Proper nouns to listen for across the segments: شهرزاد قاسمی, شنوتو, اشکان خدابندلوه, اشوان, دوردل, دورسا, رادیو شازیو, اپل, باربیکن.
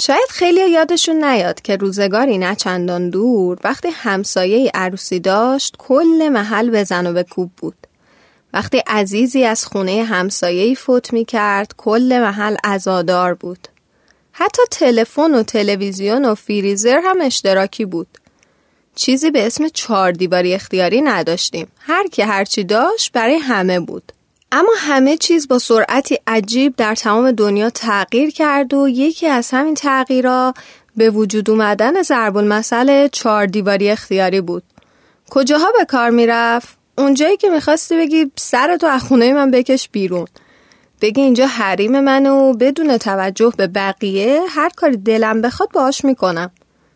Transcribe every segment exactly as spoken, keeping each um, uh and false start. شاید خیلی یادشون نیاد که روزگاری نه چندان دور وقتی همسایه عروسی داشت کل محل به زن و به کوب بود. وقتی عزیزی از خونه همسایه‌ای فوت می‌کرد کل محل عزادار بود. حتی تلفن و تلویزیون و فریزر هم اشتراکی بود. چیزی به اسم چهار دیواری اختیاری نداشتیم. هر کی هر چی داشت برای همه بود. اما همه چیز با سرعتی عجیب در تمام دنیا تغییر کرد و یکی از همین تغییرها به وجود اومدن ضرب المثل چهار دیواری اختیاری بود. کجاها به کار میرفت؟ اونجایی که میخواستی بگی سرتو از خونه من بکش بیرون، بگی اینجا حریم منه و بدون توجه به بقیه هر کاری دلم بخواد باهاش میکنم.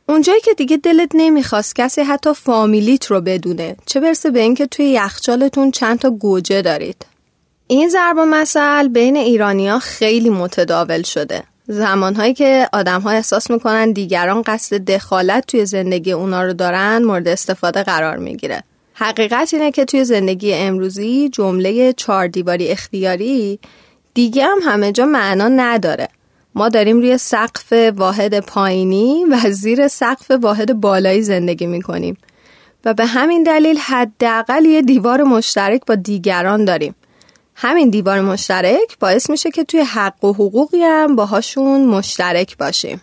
اونجایی که دیگه دلت نمیخواست کسی حتی فامیلیت رو بدونه، چه برسه به اینکه توی یخچالتون چند تا گوجه دارید. این ضرب المثل بین ایرانی‌ها خیلی متداول شده. زمانهایی که آدم‌ها احساس میکنن دیگران قصد دخالت توی زندگی اونا رو دارن مورد استفاده قرار میگیره. حقیقت اینه که توی زندگی امروزی جمله چهار دیواری اختیاری دیگه هم همه جا معنا نداره. ما داریم روی سقف واحد پایینی و زیر سقف واحد بالایی زندگی میکنیم و به همین دلیل حداقل یه دیوار مشترک با دیگران داریم. همین دیوار مشترک باعث میشه که توی حق و حقوقی هم باهاشون مشترک باشیم.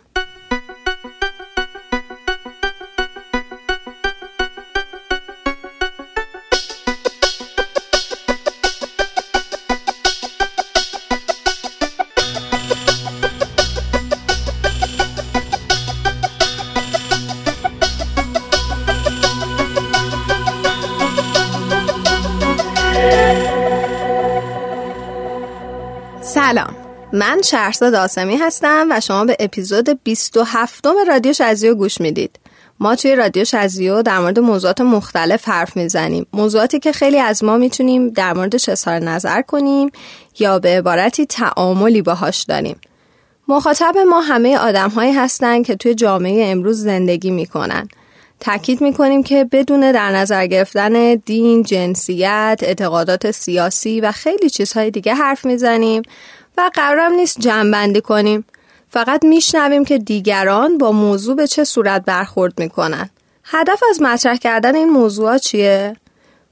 سلام، من شهرزاد قاسمی هستم و شما به اپیزود بیست و هفتم رادیو شازیو گوش میدید. ما توی رادیو شازیو در مورد موضوعات مختلف حرف میزنیم، موضوعاتی که خیلی از ما میتونیم در موردش اظهار نظر کنیم یا به عبارتی تعاملی باهاش داریم. مخاطب ما همه آدم‌هایی هستن که توی جامعه امروز زندگی میکنن. تأکید میکنیم که بدون در نظر گرفتن دین، جنسیت، اعتقادات سیاسی و خیلی چیزهای دیگه حرف میزنیم و قرارم نیست جمع‌بندی کنیم. فقط میشنویم که دیگران با موضوع به چه صورت برخورد میکنن. هدف از مطرح کردن این موضوع چیه؟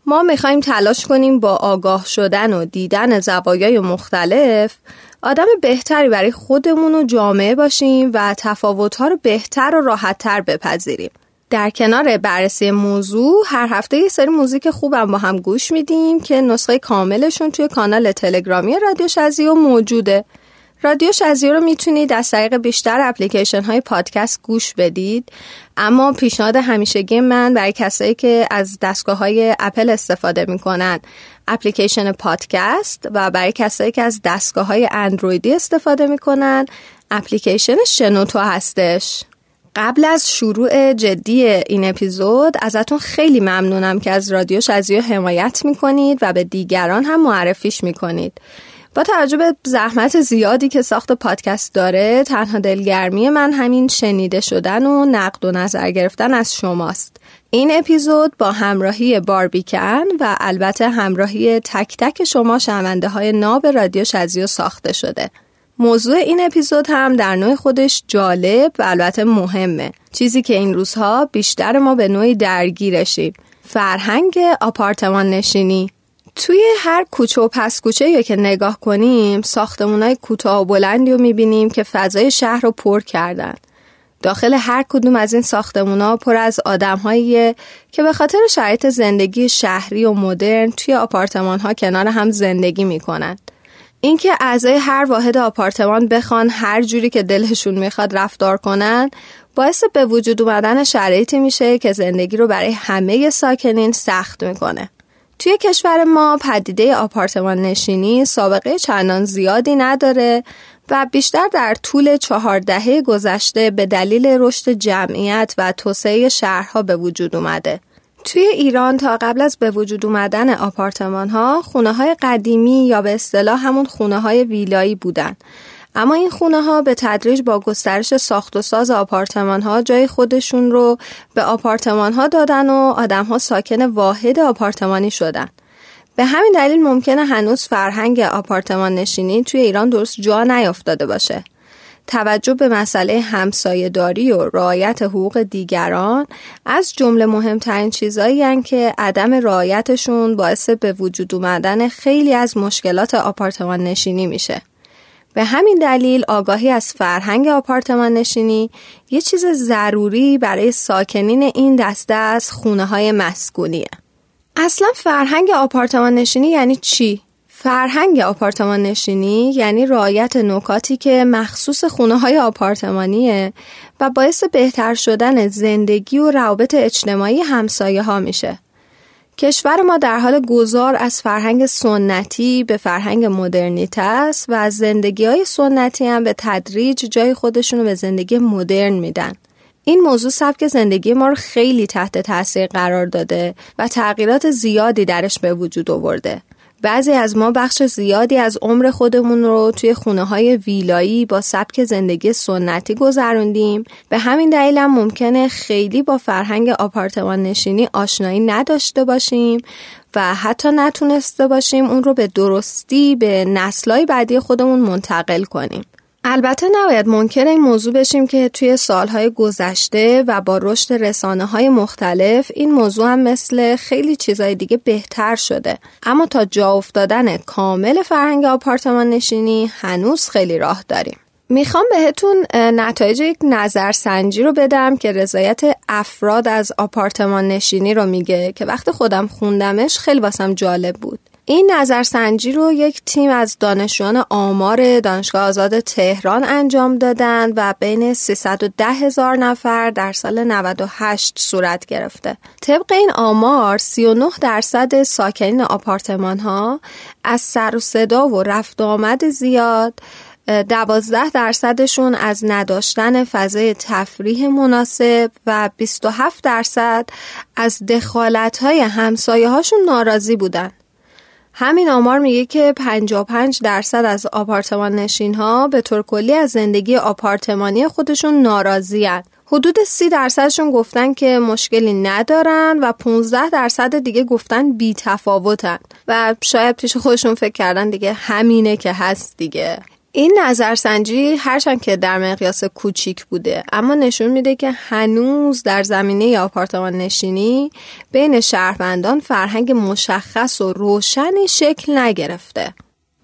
ما میخوایم تلاش کنیم با آگاه شدن و دیدن زوایای مختلف آدم بهتری برای خودمون و جامعه باشیم و تفاوت‌ها رو بهتر و راحت‌تر بپذیریم. در کنار بررسی موضوع هر هفته یه سری موزیک خوبم با هم گوش میدیم که نسخه کاملشون توی کانال تلگرامی رادیو شازیو موجوده. رادیو شازیو رو میتونید از طریق بیشتر اپلیکیشن های پادکست گوش بدید، اما پیشنهاد همیشگی من برای کسایی که از دستگاه های اپل استفاده میکنن اپلیکیشن پادکست و برای کسایی که از دستگاه های اندرویدی استفاده میکنن اپلیکیشن شنوتو هستش. قبل از شروع جدی این اپیزود ازتون خیلی ممنونم که از رادیو شازیو حمایت میکنید و به دیگران هم معرفیش میکنید. با توجه به زحمت زیادی که ساخت پادکست داره، تنها دلگرمی من همین شنیده شدن و نقد و نظر گرفتن از شماست. این اپیزود با همراهی باربیکن و البته همراهی تک تک شما شنونده های ناب رادیو شازیو ساخته شده. موضوع این اپیزود هم در نوع خودش جالب و البته مهمه. چیزی که این روزها بیشتر ما به نوعی درگیرشیم. فرهنگ آپارتمان نشینی. توی هر کوچه و پس کوچه یا که نگاه کنیم ساختمان‌های کوتاه و بلندی رو می‌بینیم که فضای شهر رو پر کردن. داخل هر کدوم از این ساختمان‌ها پر از آدم‌هایی که به خاطر شرایط زندگی شهری و مدرن توی آپارتمان‌ها کنار هم زندگی می‌کنند. اینکه اعضای هر واحد آپارتمان بخوان هر جوری که دلشون میخواد رفتار کنن باعث به وجود اومدن شرایطی میشه که زندگی رو برای همه ساکنین سخت میکنه. توی کشور ما پدیده آپارتمان نشینی سابقه چندان زیادی نداره و بیشتر در طول چهار دهه گذشته به دلیل رشد جمعیت و توسعه شهرها به وجود اومده. توی ایران تا قبل از به وجود اومدن آپارتمان ها خونه های قدیمی یا به اصطلاح همون خونه های ویلایی بودن، اما این خونه ها به تدریج با گسترش ساخت و ساز آپارتمان ها جای خودشون رو به آپارتمان ها دادن و آدم ها ساکن واحد آپارتمانی شدن. به همین دلیل ممکنه هنوز فرهنگ آپارتمان نشینی توی ایران درست جا نیافتاده باشه. توجه به مسئله همسایه‌داری و رعایت حقوق دیگران از جمله مهمترین چیزایی هستند که عدم رعایتشون باعث به وجود اومدن خیلی از مشکلات آپارتمان نشینی میشه. به همین دلیل آگاهی از فرهنگ آپارتمان نشینی یه چیز ضروری برای ساکنین این دسته از خونه‌های مسکونیه. اصلا فرهنگ آپارتمان نشینی یعنی چی؟ فرهنگ آپارتمان نشینی یعنی رعایت نکاتی که مخصوص خونه‌های آپارتمانیه و باعث بهتر شدن زندگی و روابط اجتماعی همسایه‌ها میشه. کشور ما در حال گذار از فرهنگ سنتی به فرهنگ مدرنیته است و از زندگی‌های سنتی هم به تدریج جای خودشونو به زندگی مدرن میدن. این موضوع سبک زندگی ما رو خیلی تحت تاثیر قرار داده و تغییرات زیادی درش به وجود آورده. بعضی از ما بخش زیادی از عمر خودمون رو توی خونه‌های ویلایی با سبک زندگی سنتی گذروندیم. به همین دلیل هم ممکنه خیلی با فرهنگ آپارتمان نشینی آشنایی نداشته باشیم و حتی نتونسته باشیم اون رو به درستی به نسل‌های بعدی خودمون منتقل کنیم. البته نباید منکر این موضوع بشیم که توی سالهای گذشته و با رشد رسانه‌های مختلف این موضوع هم مثل خیلی چیزای دیگه بهتر شده، اما تا جا افتادن کامل فرهنگ آپارتمان نشینی هنوز خیلی راه داریم. میخوام بهتون نتایج یک نظرسنجی رو بدم که رضایت افراد از آپارتمان نشینی رو میگه که وقت خودم خوندمش خیلی واسم جالب بود. این نظرسنجی رو یک تیم از دانشجویان آمار دانشگاه آزاد تهران انجام دادن و بین سیصد و ده هزار نفر در سال نود و هشت صورت گرفته. طبق این آمار سی و نه درصد ساکنین آپارتمان ها از سر و صدا و رفت آمد زیاد، دوازده درصدشون از نداشتن فضای تفریح مناسب و بیست و هفت درصد از دخالت‌های همسایه‌هاشون ناراضی بودن. همین آمار میگه که پنجاه و پنج درصد از آپارتمان نشین ها به طور کلی از زندگی آپارتمانی خودشون ناراضی هستند. حدود سی درصدشون گفتن که مشکلی ندارن و پانزده درصد دیگه گفتن بی تفاوتن و شاید پیش خودشون فکر کردن دیگه همینه که هست دیگه. این نظرسنجی هرچند که در مقیاس کوچیک بوده اما نشون میده که هنوز در زمینه آپارتمان نشینی بین شهروندان فرهنگ مشخص و روشنی شکل نگرفته.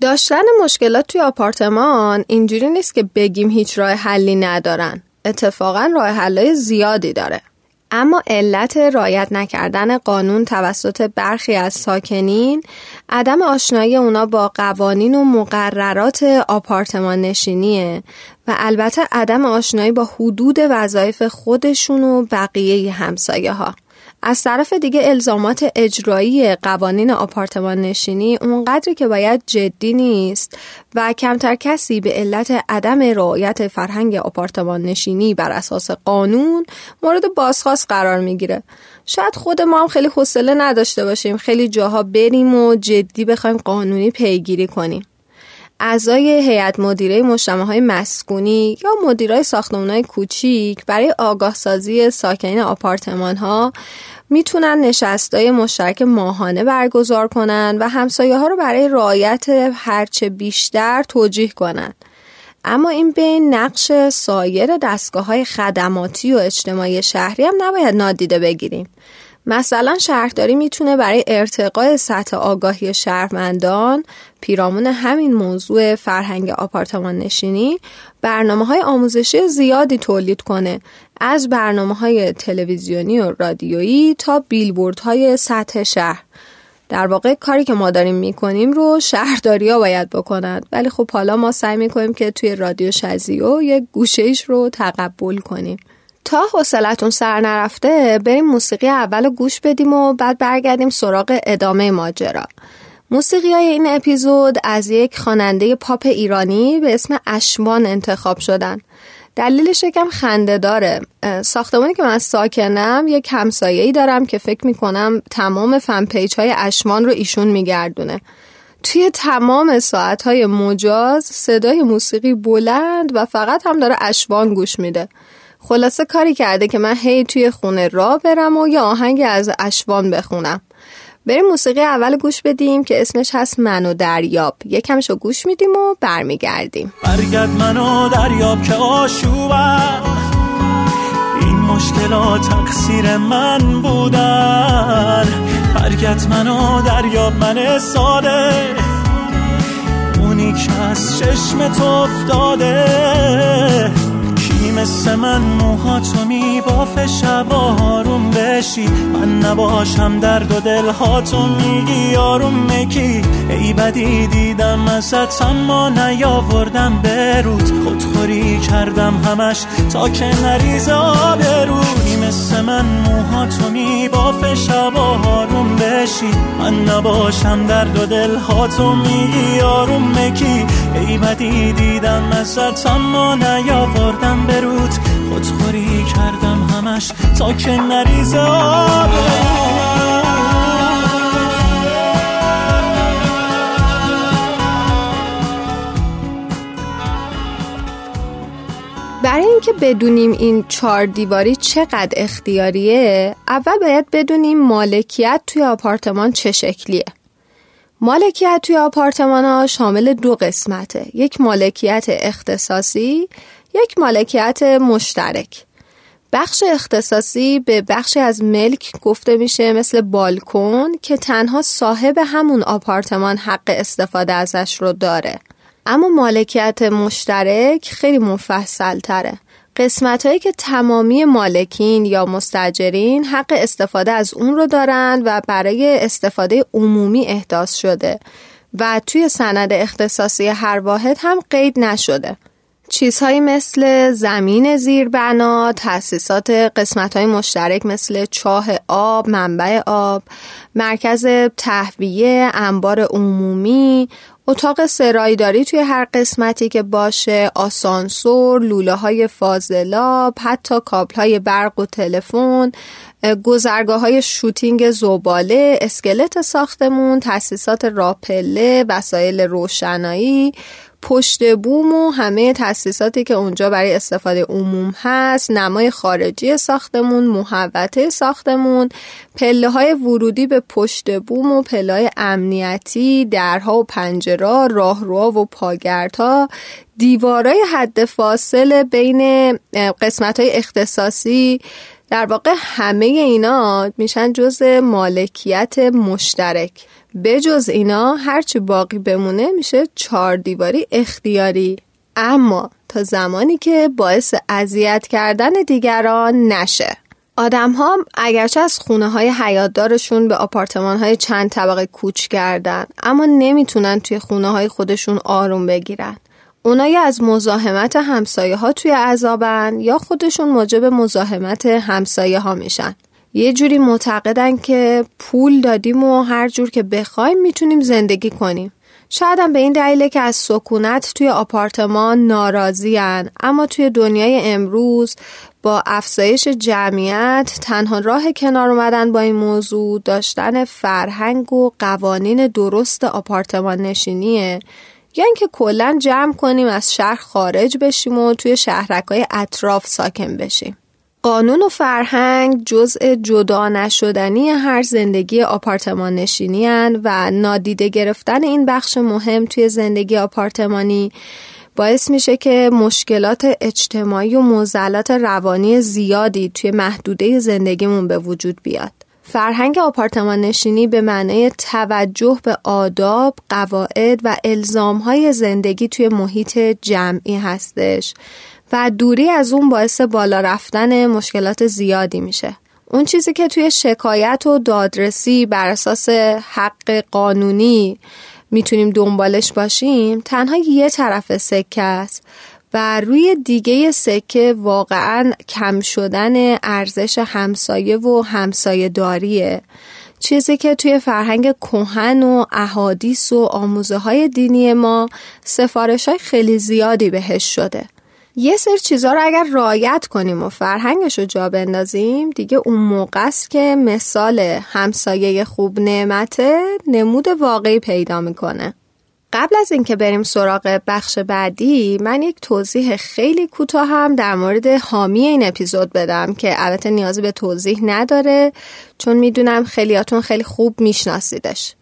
داشتن مشکلات توی آپارتمان اینجوری نیست که بگیم هیچ راه حلی ندارن، اتفاقا راه حل‌های زیادی داره، اما علت رعایت نکردن قانون توسط برخی از ساکنین عدم آشنایی اونا با قوانین و مقررات آپارتمان نشینیه و البته عدم آشنایی با حدود وظایف خودشون و بقیه همسایه ها. از طرف دیگه الزامات اجرایی قوانین آپارتمان نشینی اونقدری که باید جدی نیست و کمتر کسی به علت عدم رعایت فرهنگ آپارتمان نشینی بر اساس قانون مورد بازخواست قرار میگیره. شاید خود ما هم خیلی حوصله نداشته باشیم خیلی جاها بریم و جدی بخوایم قانونی پیگیری کنیم. اعضای هیئت مدیره مجتمع‌های مسکونی یا مدیرای ساختمان‌های کوچیک برای آگاهسازی ساکنین آپارتمان‌ها میتونن نشستای مشترک ماهانه برگزار کنن و همسایه‌ها رو برای رعایت هرچه بیشتر توجیه کنن. اما این بین نقش سایر دستگاه‌های خدماتی و اجتماعی شهری هم نباید نادیده بگیریم. مثلا شهرداری میتونه برای ارتقای سطح آگاهی شهروندان پیرامون همین موضوع فرهنگ آپارتمان نشینی برنامه‌های آموزشی زیادی تولید کنه، از برنامه‌های تلویزیونی و رادیویی تا بیلبوردهای سطح شهر. در واقع کاری که ما داریم میکنیم رو شهرداری‌ها باید بکنند، ولی خب حالا ما سعی میکنیم که توی رادیو شازیو یک گوشه‌ایش رو تقبل کنیم. تا حوصلتون سر نرفته بریم موسیقی اولو گوش بدیم و بعد برگردیم سراغ ادامه ماجرا. موسیقی‌های این اپیزود از یک خواننده پاپ ایرانی به اسم اشوان انتخاب شدن. دلیلش یکم خنده داره. ساختمانی که من ساکنم یک همسایه‌ای دارم که فکر می‌کنم تمام فن پیج‌های اشوان رو ایشون می‌گردونه. توی تمام ساعت‌های مجاز صدای موسیقی بلند و فقط هم داره اشوان گوش میده. خلاصه کاری کرده که من هی توی خونه را برم و یه آهنگ از اشوان بخونم. بریم موسیقی اول گوش بدیم که اسمش هست منو دریاب. یکمشو گوش میدیم و برمیگردیم. برگرد منو دریاب که آشوبم، این مشکلات تقصیر من بودن. برگرد منو دریاب من ساده، اونی که از چشم تو افتاده. کی مثل من موهاتو میبافه شب آروم بشی، من نباشم درد و دلهاتو میگی آروم میگی. ای بدی دیدم ازت اما نیاوردم برود، خودخوری کردم همش تا که نریزه آبرود. مثل من موهاتو میبافه شب آروم بشی، من نباشم درد و دلهاتو میگی آروم مکی. ای بدی دیدم ازت اما نیاوردم برود، خودخوری کردم همش تا که نریزه آبرود. برای اینکه بدونیم این چهار دیواری چقدر اختیاریه، اول باید بدونیم مالکیت توی آپارتمان چه شکلیه. مالکیت توی آپارتمان‌ها شامل دو قسمته، یک مالکیت اختصاصی، یک مالکیت مشترک. بخش اختصاصی به بخشی از ملک گفته میشه مثل بالکن که تنها صاحب همون آپارتمان حق استفاده ازش رو داره. اما مالکیت مشترک خیلی مفصل تره. قسمت هایی که تمامی مالکین یا مستاجرین حق استفاده از اون رو دارن و برای استفاده عمومی احداث شده و توی سند اختصاصی هر واحد هم قید نشده. چیزهایی مثل زمین زیربنا، تأسیسات قسمت‌های مشترک مثل چاه آب، منبع آب، مرکز تهویه، انبار عمومی، اتاق سرایداری توی هر قسمتی که باشه، آسانسور، لوله‌های فاضلاب، حتی کابل‌های برق و تلفن، گذرگاه‌های شوتینگ زباله، اسکلت ساختمون، تأسیسات راپله، وسایل روشنایی، پشت بوم و همه تأسیساتی که اونجا برای استفاده عموم هست، نمای خارجی ساختمون، محوطه ساختمون، پله‌های ورودی به پشت بوم و پله‌های امنیتی، درها و پنجره‌ها، راهروها و پاگردها، دیوارهای حد فاصل بین قسمت‌های اختصاصی. در واقع همه اینا میشن جزء مالکیت مشترک. به جز اینا هرچی باقی بمونه میشه چهار دیواری اختیاری، اما تا زمانی که باعث اذیت کردن دیگران نشه. آدم ها اگرچه از خونه های حیاط دارشون به آپارتمان های چند طبقه کوچ کردن، اما نمیتونن توی خونه های خودشون آروم بگیرن. اونا یا از مزاحمت همسایه ها توی عذابن یا خودشون موجب مزاحمت همسایه ها میشن. یه جوری معتقدن که پول دادیم و هر جور که بخوایم میتونیم زندگی کنیم. شاید هم به این دلیله که از سکونت توی آپارتمان ناراضی‌ان، اما توی دنیای امروز با افزایش جمعیت تنها راه کنار اومدن با این موضوع داشتن فرهنگ و قوانین درست آپارتمان نشینیه، یا اینکه کلاً جمع کنیم از شهر خارج بشیم و توی شهرک‌های اطراف ساکن بشیم. قانون و فرهنگ جزء جدا نشدنی هر زندگی آپارتمان نشینی هن و نادیده گرفتن این بخش مهم توی زندگی آپارتمانی باعث میشه که مشکلات اجتماعی و معضلات روانی زیادی توی محدوده زندگیمون به وجود بیاد. فرهنگ آپارتمان نشینی به معنای توجه به آداب، قواعد و الزامهای زندگی توی محیط جمعی هستش و دوری از اون باعث بالا رفتن مشکلات زیادی میشه. اون چیزی که توی شکایت و دادرسی بر اساس حق قانونی میتونیم دنبالش باشیم تنها یه طرف سکه است و روی دیگه سکه واقعا کم شدن ارزش همسایه و همسایه داریه. چیزی که توی فرهنگ کهن و احادیث و آموزه های دینی ما سفارش های خیلی زیادی بهش شده. یه سر چیزا رو اگر رعایت کنیم و فرهنگش رو جا بندازیم دیگه اون موقع است که مثال همسایه خوب نعمته نمود واقعی پیدا میکنه. قبل از اینکه بریم سراغ بخش بعدی، من یک توضیح خیلی کوتاه هم در مورد حامی این اپیزود بدم که البته نیازی به توضیح نداره چون میدونم خیلیاتون خیلی خوب میشناسیدش.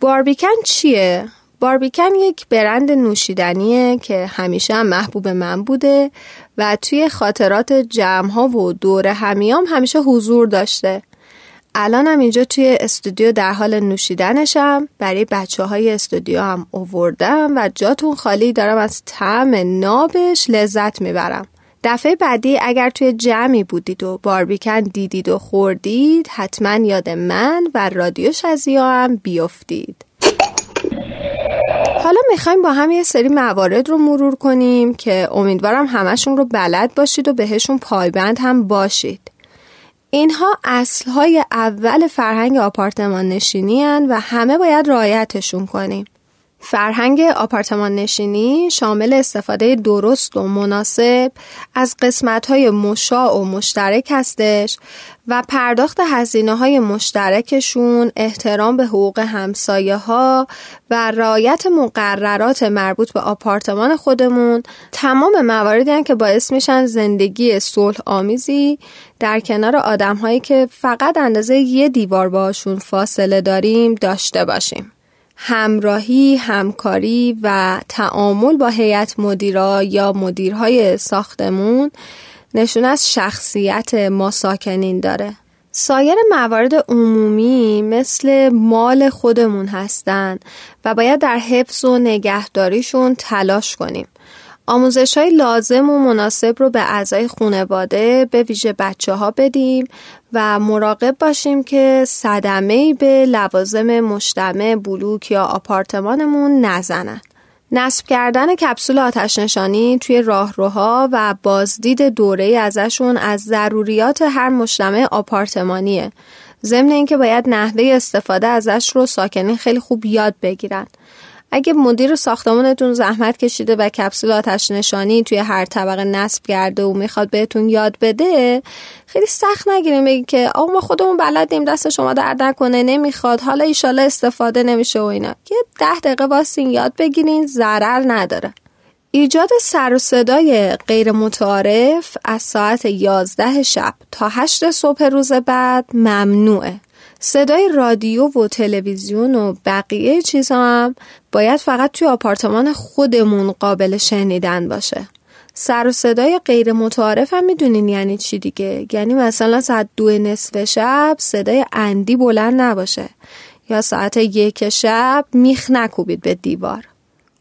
باربیکن چیه؟ باربیکن یک برند نوشیدنیه که همیشه هم محبوب من بوده و توی خاطرات جمع‌ها و دور همیام همیشه حضور داشته. الان هم اینجا توی استودیو در حال نوشیدنشم، برای بچه های استودیو هم آوردم و جاتون خالی، دارم از طعم نابش لذت میبرم. دفعه بعدی اگر توی جمعی بودید و باربیکن دیدید و خوردید، حتما یاد من و رادیو شازیو هم بیافتید. حالا میخوایم با هم یه سری موارد رو مرور کنیم که امیدوارم همشون رو بلد باشید و بهشون پایبند هم باشید. اینها اصل‌های اول فرهنگ آپارتمان نشینی هستند و همه باید رعایتشون کنیم. فرهنگ آپارتمان نشینی شامل استفاده درست و مناسب از قسمت‌های مشاع و مشترک هستش و پرداخت هزینه‌های مشترکشون، احترام به حقوق همسایه‌ها و رعایت مقررات مربوط به آپارتمان خودمون تمام مواردی هستند که باعث میشن زندگی صلح آمیزی در کنار آدم‌هایی که فقط اندازه یه دیوار باشون فاصله داریم داشته باشیم. همراهی، همکاری و تعامل با هیئت مدیرا یا مدیرهای ساختمون نشون از شخصیت ما ساکنین داره. سایر موارد عمومی مثل مال خودمون هستن و باید در حفظ و نگهداریشون تلاش کنیم. آموزش‌های لازم و مناسب رو به اعضای خانواده، به ویژه بچه‌ها بدیم و مراقب باشیم که صدمه‌ای به لوازم مجتمع، بلوک یا آپارتمانمون نزنن. نصب کردن کپسول آتش نشانی توی راهروها و بازدید دوره‌ای ازشون از ضروریات هر مجتمع آپارتمانیه. ضمن اینکه باید نحوه استفاده ازش رو ساکنین خیلی خوب یاد بگیرن. اگه مدیر ساختمانتون زحمت کشیده و کپسول آتش نشانی توی هر طبقه نصب کرده و میخواد بهتون یاد بده، خیلی سخت نگیریم، بگی که آقا ما خودمون بلدیم، دست شما درد نکنه، نمیخواد، حالا ایشالا استفاده نمیشه و اینا. یه ده دقیقه واسین یاد بگیرین، ضرر نداره. ایجاد سر و صدای غیر متعارف از ساعت یازده شب تا هشت صبح روز بعد ممنوعه. صدای رادیو و تلویزیون و بقیه چیزا هم باید فقط توی آپارتمان خودمون قابل شنیدن باشه. سر و صدای غیر متعارف هم میدونین یعنی چی دیگه؟ یعنی مثلا ساعت دو نصف شب صدای اندی بلند نباشه یا ساعت یک شب میخ نکوبید به دیوار.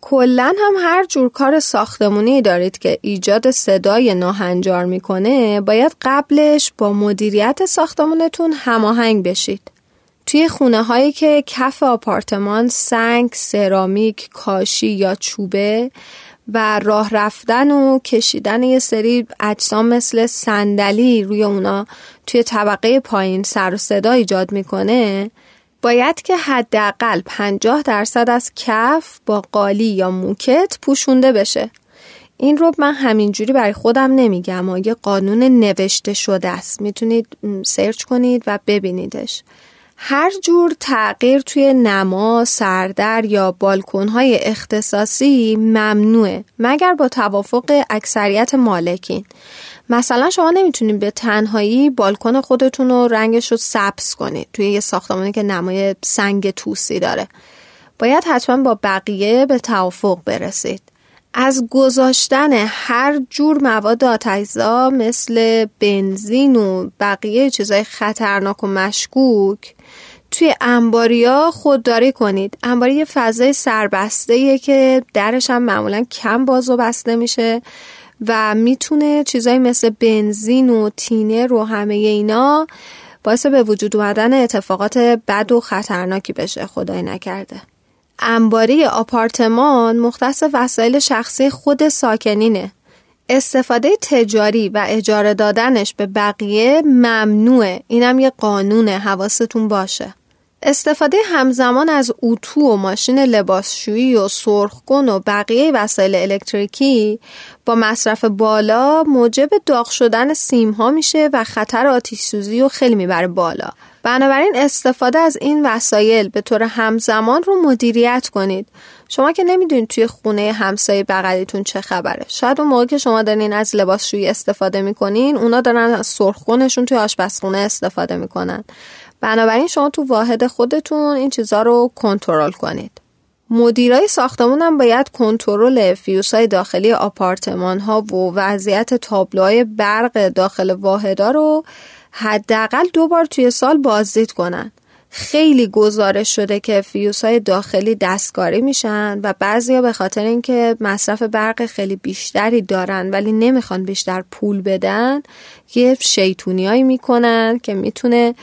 کلن هم هر جور کار ساختمونی دارید که ایجاد صدای ناهنجار میکنه، باید قبلش با مدیریت ساختمونتون هماهنگ بشید. توی خونه هایی که کف آپارتمان سنگ، سرامیک، کاشی یا چوبه و راه رفتن و کشیدن یه سری اجسام مثل صندلی روی اونا توی طبقه پایین سر و صدا ایجاد میکنه، باید که حداقل پنجاه درصد از کف با قالی یا موکت پوشونده بشه. این رو من همینجوری برای خودم نمیگم، اما یه قانون نوشته شده است، میتونید سرچ کنید و ببینیدش. هر جور تغییر توی نما، سردر یا بالکن‌های اختصاصی ممنوعه مگر با توافق اکثریت مالکین. مثلا شما نمیتونید به تنهایی بالکن خودتون رو رنگش رو سبز کنید توی یه ساختمانی که نمای سنگ توسی داره. باید حتما با بقیه به توافق برسید. از گذاشتن هر جور مواد آتش‌زا مثل بنزین و بقیه چیزای خطرناک و مشکوک توی انباریا خودداری کنید. انباری یه فضای سربسته‌ایه که درش هم معمولاً کم باز و بسته میشه و میتونه چیزایی مثل بنزین و تینه رو همه اینا باعث به وجود اومدن اتفاقات بد و خطرناکی بشه، خدای نکرده. انباری آپارتمان مختص وسایل شخصی خود ساکنینه. استفاده تجاری و اجاره دادنش به بقیه ممنوعه. اینم یه قانونه، حواستون باشه. استفاده همزمان از اتو و ماشین لباسشویی و سرخگون و بقیه وسایل الکتریکی با مصرف بالا موجب داغ شدن سیم‌ها میشه و خطر آتش سوزی رو خیلی میبره بالا. بنابراین استفاده از این وسایل به طور همزمان رو مدیریت کنید. شما که نمیدونید توی خونه همسایه بغلیتون چه خبره. شاید اون موقع که شما دارین از لباسشویی استفاده میکنین، اونا دارن از سرخونشون توی آشپزخونه استفاده میکنن. بنابراین شما تو واحد خودتون این چیزا رو کنترل کنید. مدیرای ساختمون هم باید کنترل فیوزهای داخلی آپارتمان‌ها و وضعیت تابلوهای برق داخل واحدها رو حداقل دو بار توی سال بازدید کنن. خیلی گزارش شده که فیوزهای داخلی دستکاری میشن و بعضیا به خاطر اینکه مصرف برق خیلی بیشتری دارن ولی نمیخوان بیشتر پول بدن، یه شیطونیایی میکنن که میتونه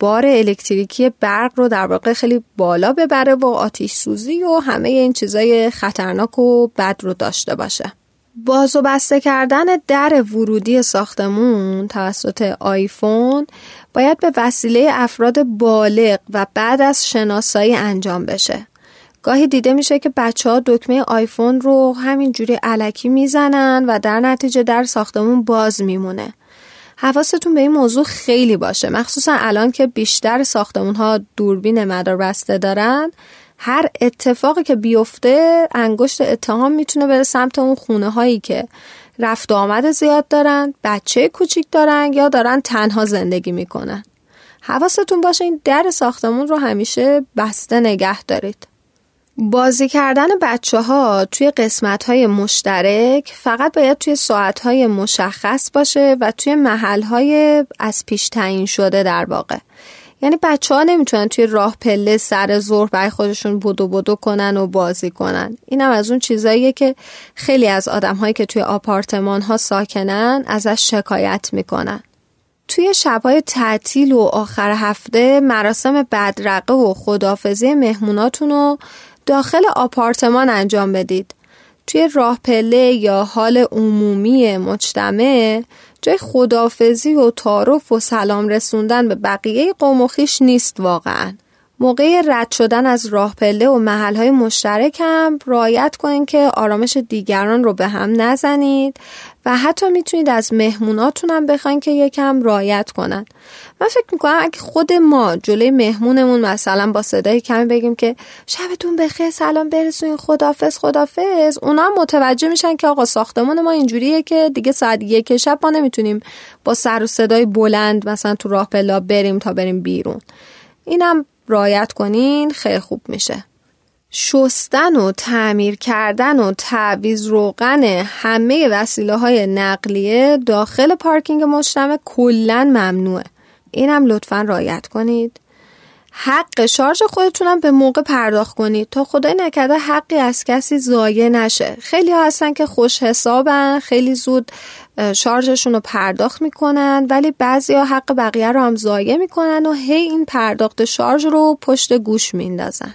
بار الکتریکی برق رو در واقع خیلی بالا ببره و آتش سوزی و همه این چیزای خطرناک و بد رو داشته باشه. باز و بسته کردن در ورودی ساختمون توسط آیفون باید به وسیله افراد بالغ و بعد از شناسایی انجام بشه. گاهی دیده میشه که بچه‌ها دکمه آیفون رو همینجوری الکی میزنن و در نتیجه در ساختمون باز میمونه. حواستون به این موضوع خیلی باشه، مخصوصا الان که بیشتر ساختمون‌ها دوربین مداربسته دارن. هر اتفاقی که بیفته انگشت اتهام میتونه بره سمت اون خونه هایی که رفت و آمد زیاد دارن، بچه کوچیک دارن یا دارن تنها زندگی میکنن. حواستون باشه این در ساختمون رو همیشه بسته نگه دارید. بازی کردن بچه ها توی قسمت های مشترک فقط باید توی ساعت های مشخص باشه و توی محل های از پیش تعیین شده در واقع. یعنی بچه ها نمیتونن توی راه پله سر ظهر برای خودشون بدو بدو کنن و بازی کنن. اینم از اون چیزاییه که خیلی از آدم هایی که توی آپارتمان ها ساکنن ازش شکایت میکنن. توی شبهای تعطیل و آخر هفته مراسم بدرقه و خداحافظی مهموناتون رو داخل آپارتمان انجام بدید. توی راه پله یا حال عمومی مجتمع جای خداحافظی و تعارف و سلام رسوندن به بقیه قوم و خویش نیست واقعا. موقع رد شدن از راه پله و محلهای مشترک هم رعایت کنید که آرامش دیگران رو به هم نزنید و حتی میتونید از مهموناتون هم بخواید که یکم رعایت کنن. من فکر میکنم اگه خود ما جلوی مهمونمون مثلا با صدای کمی بگیم که شبتون بخیر، سلام برسونید، خداحافظ خداحافظ، اونا هم متوجه میشن که آقا ساختمان ما اینجوریه که دیگه ساعت یک شب ما نمیتونیم با سر و صدای بلند مثلا تو راه پله بریم تا بریم بیرون. اینم رعایت کنین خیلی خوب میشه. شستن و تعمیر کردن و تعویض روغن همه وسیله های نقلیه داخل پارکینگ مجتمع کلن ممنوعه. این هم لطفاً رعایت کنید. حق شارژ خودتونم به موقع پرداخت کنید تا خدای نکرده حقی از کسی ضایع نشه. خیلی ها هستن که خوش حسابن، خیلی زود شارژشون رو پرداخت میکنن ولی بعضی ها حق بقیه رو هم ضایع میکنن و هی این پرداخت شارژ رو پشت گوش میندازن.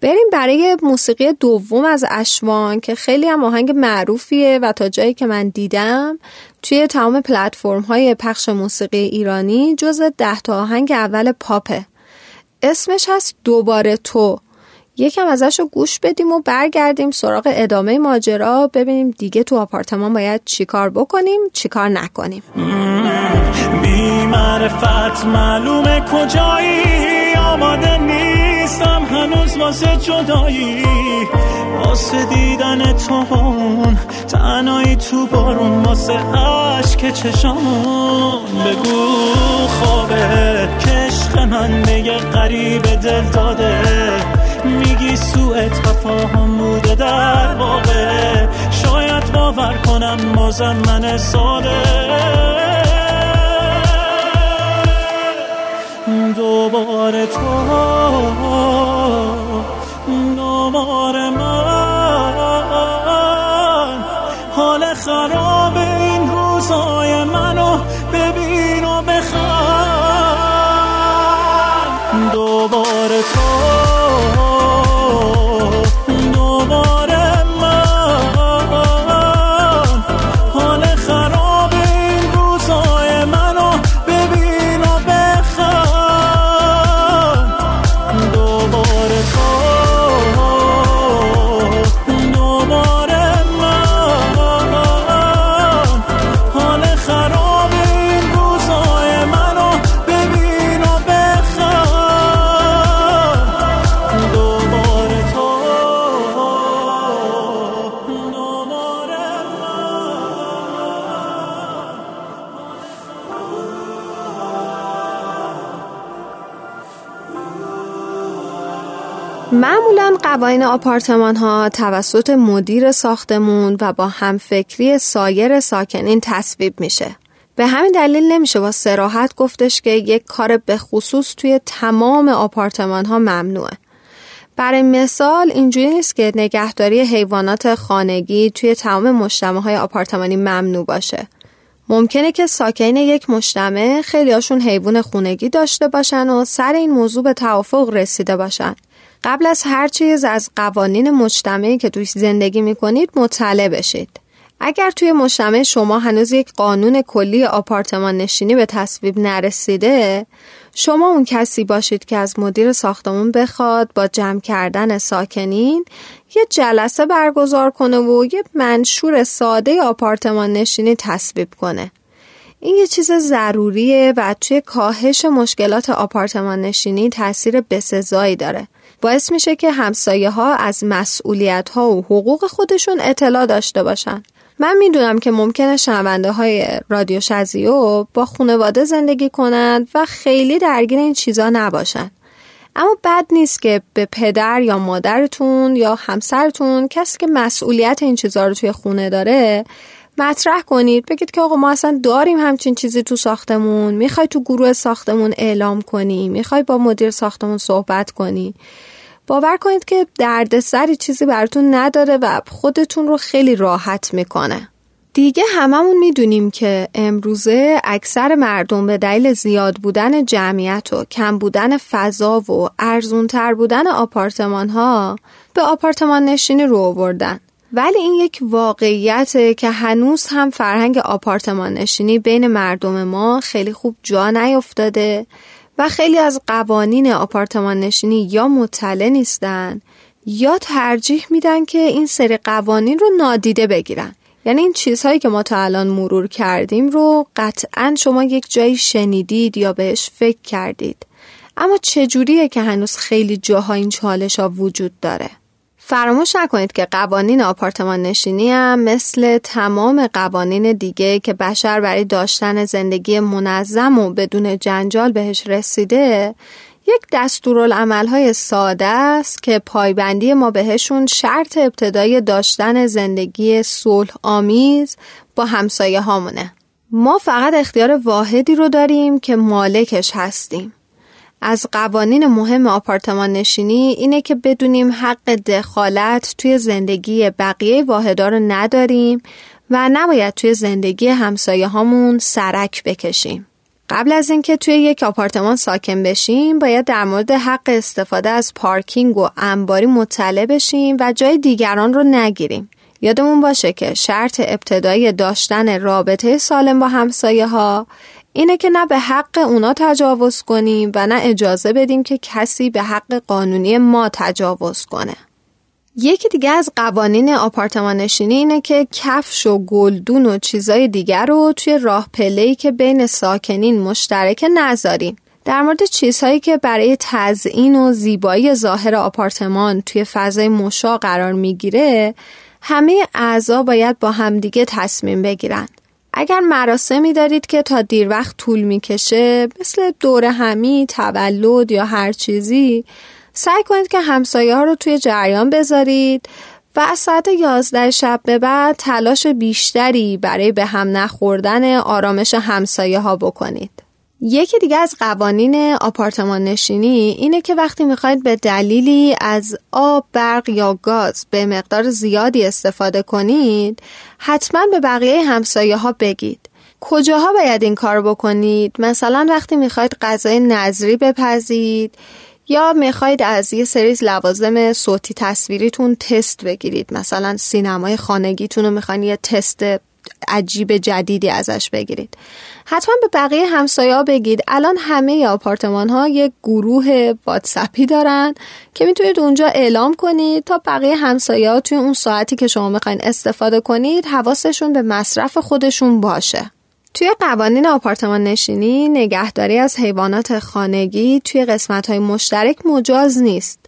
بریم برای موسیقی دوم از اشوان که خیلی هم آهنگ معروفیه و تا جایی که من دیدم توی تمام پلتفرم های پخش موسیقی ایرانی جزو ده تا آهنگ اول پاپه. اسمش هست دوباره تو. یکم ازش رو گوش بدیم و برگردیم سراغ ادامه ماجرا، ببینیم دیگه تو آپارتمان باید چیکار بکنیم چیکار نکنیم. بی معرفت معلومه کجایی، آماده نیستم هنوز واسه جدایی، واسه دیدن تو با اون تنهایی تو بارون، واسه عشق چشامون بگو خوابه کشق من دیگه قریب دل داده، میگی سوء تفاهم بوده در واقع، شاید باور کنم بازم من ساده، دوباره تو دوباره من، حال خراب این روزای منو ببین و بخند، دوباره تو معمولاً قوانین آپارتمان ها توسط مدیر ساختمون و با همفکری سایر ساکنین تصویب میشه. به همین دلیل نمیشه با صراحت گفتش که یک کار به خصوص توی تمام آپارتمان ها ممنوعه. برای مثال اینجوری نیست که نگهداری حیوانات خانگی توی تمام مجتمع‌های آپارتمانی ممنوع باشه. ممکنه که ساکنین یک مجتمع خیلیاشون حیوان خونگی داشته باشن و سر این موضوع به توافق رسیده باشن. قبل از هر چیز از قوانین مجتمعی که توی زندگی میکنید مطلع بشید. اگر توی مجتمع شما هنوز یک قانون کلی آپارتمان نشینی به تصویب نرسیده، شما اون کسی باشید که از مدیر ساختمون بخواد با جمع کردن ساکنین یه جلسه برگزار کنه و یه منشور ساده آپارتمان نشینی تصویب کنه. این یه چیز ضروریه و توی کاهش مشکلات آپارتمان نشینی تأثیر بسزایی داره. باعث میشه که همسایه ها از مسئولیت ها و حقوق خودشون اطلاع داشته باشن. من میدونم که ممکنه شنونده های رادیو شازیو با خانواده زندگی کنند و خیلی درگیر این چیزا نباشن. اما بد نیست که به پدر یا مادرتون یا همسرتون، کسی که مسئولیت این چیزا رو توی خونه داره، مطرح کنید. بگید که آقا ما اصلا داریم همچین چیزی تو ساختمون، میخوای تو گروه ساختمون اعلام کنی، میخوای با مدیر ساختمون صحبت کنی. باور کنید که دردسری چیزی براتون نداره و خودتون رو خیلی راحت میکنه. دیگه هممون میدونیم که امروزه اکثر مردم به دلیل زیاد بودن جمعیت و کم بودن فضا و ارزونتر بودن آپارتمان ها به آپارتمان نشینی رو آوردن. ولی این یک واقعیته که هنوز هم فرهنگ آپارتمان نشینی بین مردم ما خیلی خوب جا نیافتاده و خیلی از قوانین آپارتمان نشینی یا مطلع نیستن یا ترجیح میدن که این سری قوانین رو نادیده بگیرن. یعنی این چیزهایی که ما تا الان مرور کردیم رو قطعاً شما یک جایی شنیدید یا بهش فکر کردید. اما چجوریه که هنوز خیلی جاها این چالش‌ها وجود داره؟ فراموش نکنید که قوانین آپارتمان نشینی هم مثل تمام قوانین دیگه که بشر برای داشتن زندگی منظم و بدون جنجال بهش رسیده، یک دستورالعمل‌های ساده است که پایبندی ما بهشون شرط ابتدایی داشتن زندگی صلح آمیز با همسایه هامونه. ما فقط اختیار واحدی رو داریم که مالکش هستیم. از قوانین مهم آپارتمان نشینی اینه که بدونیم حق دخالت توی زندگی بقیه واحدا رو نداریم و نباید توی زندگی همسایه هامون سرک بکشیم. قبل از اینکه توی یک آپارتمان ساکن بشیم باید در مورد حق استفاده از پارکینگ و انباری مطلع بشیم و جای دیگران رو نگیریم. یادمون باشه که شرط ابتدایی داشتن رابطه سالم با همسایه ها اینه که نه به حق اونا تجاوز کنیم و نه اجازه بدیم که کسی به حق قانونی ما تجاوز کنه. یکی دیگه از قوانین آپارتمان نشینی اینه که کفش و گلدون و چیزای دیگر رو توی راه پله‌ای که بین ساکنین مشترک نذاریم. در مورد چیزهایی که برای تزیین و زیبایی ظاهر آپارتمان توی فضای مشاع قرار میگیره، همه اعضا باید با همدیگه تصمیم بگیرن. اگر مراسمی دارید که تا دیر وقت طول میکشه، مثل دور همی، تولد یا هر چیزی، سعی کنید که همسایه ها رو توی جریان بذارید و از ساعت یازده شب به بعد تلاش بیشتری برای به هم نخوردن آرامش همسایه ها بکنید. یکی دیگه از قوانین آپارتمان نشینی اینه که وقتی میخواید به دلیلی از آب، برق یا گاز به مقدار زیادی استفاده کنید، حتما به بقیه همسایه ها بگید. کجاها باید این کار بکنید؟ مثلا وقتی میخواید غذای نظری بپزید یا میخواید از یه سری لوازم صوتی تصویریتون تست بگیرید. مثلا سینمای خانگیتون رو میخواین یه تست عجیب جدیدی ازش بگیرید، حتما به بقیه همسایه ها بگید. الان همه آپارتمان ها یک گروه واتسپی دارن که میتونید اونجا اعلام کنید تا بقیه همسایه ها توی اون ساعتی که شما میخواین استفاده کنید حواسشون به مصرف خودشون باشه. توی قوانین آپارتمان نشینی نگهداری از حیوانات خانگی توی قسمت های مشترک مجاز نیست.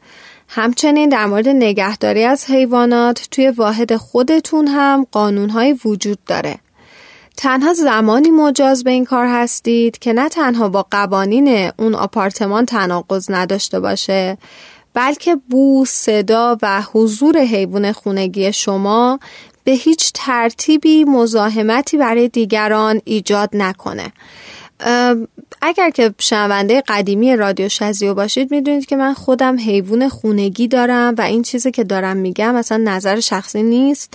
همچنین در مورد نگهداری از حیوانات توی واحد خودتون هم قانون‌های وجود داره. تنها زمانی مجاز به این کار هستید که نه تنها با قوانین اون آپارتمان تناقض نداشته باشه، بلکه بو، صدا و حضور حیوان خونگی شما به هیچ ترتیبی مزاحمتی برای دیگران ایجاد نکنه. اگر که شنونده قدیمی رادیو شازیو باشید میدونید که من خودم حیوان خونگی دارم و این چیزی که دارم میگم اصلا نظر شخصی نیست،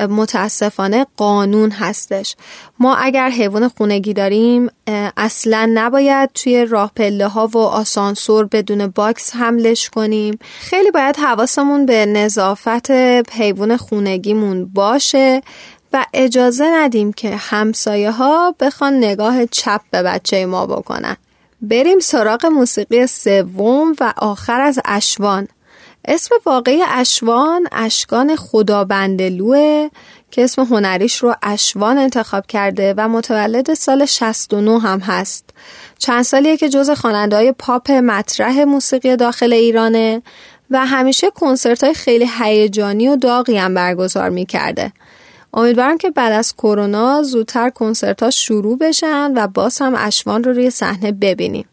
متاسفانه قانون هستش. ما اگر حیوان خونگی داریم اصلا نباید توی راه پله ها و آسانسور بدون باکس حملش کنیم. خیلی باید حواسمون به نظافت حیوان خونگیمون باشه و اجازه ندیم که همسایه ها بخوان نگاه چپ به بچه ما بکنن. بریم سراغ موسیقی سوم و آخر از اشوان. اسم واقعی اشوان اشکان خدابندلوه که اسم هنریش رو اشوان انتخاب کرده و متولد سال شصت و نه هم هست. چند سالیه که جز خواننده‌های پاپ مطرح موسیقی داخل ایرانه و همیشه کنسرت‌های خیلی هیجانی و داغی هم برگزار می‌کرده. امیدوارم که بعد از کرونا زودتر کنسرت‌ها شروع بشن و باز هم اشوان رو روی صحنه ببینیم.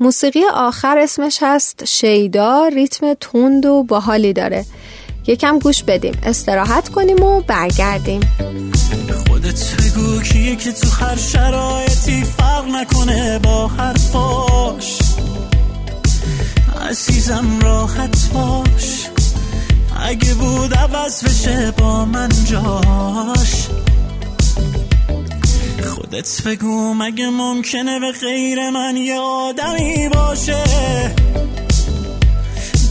موسیقی آخر اسمش هست شیدا، ریتم تند و باحالی داره. یکم گوش بدیم، استراحت کنیم و برگردیم. خودت بگو کیه که تو هر شرایطی فرق نکنه با حرفاش، عزیزم راحت باش، اگه بود عوض بشه با من جاش. خودت بگو مگه ممکنه به غیر من یه آدمی باشه،